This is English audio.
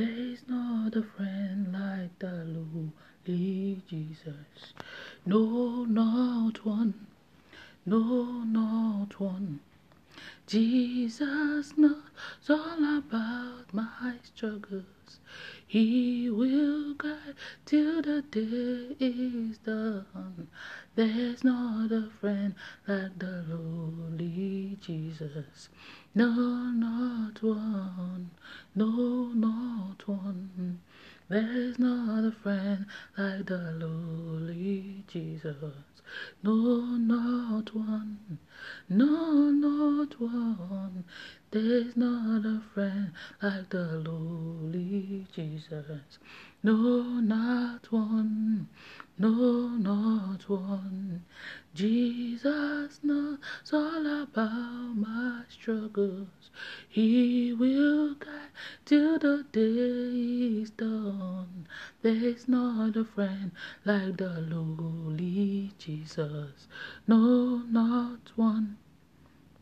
There's not a friend like the lowly Jesus. No, not one. No, not one. Jesus knows all about my struggles. He will guide till the day is done. There's not a friend like the lowly Jesus. No, not one. No, not one. There's not a friend like the lowly Jesus. No, not one. No, not one. There's not a friend like the lowly Jesus. No, not one. No, not one. Jesus knows all about my struggles. He will guide till the day is done. There's not a friend like the lowly Jesus. No, not one.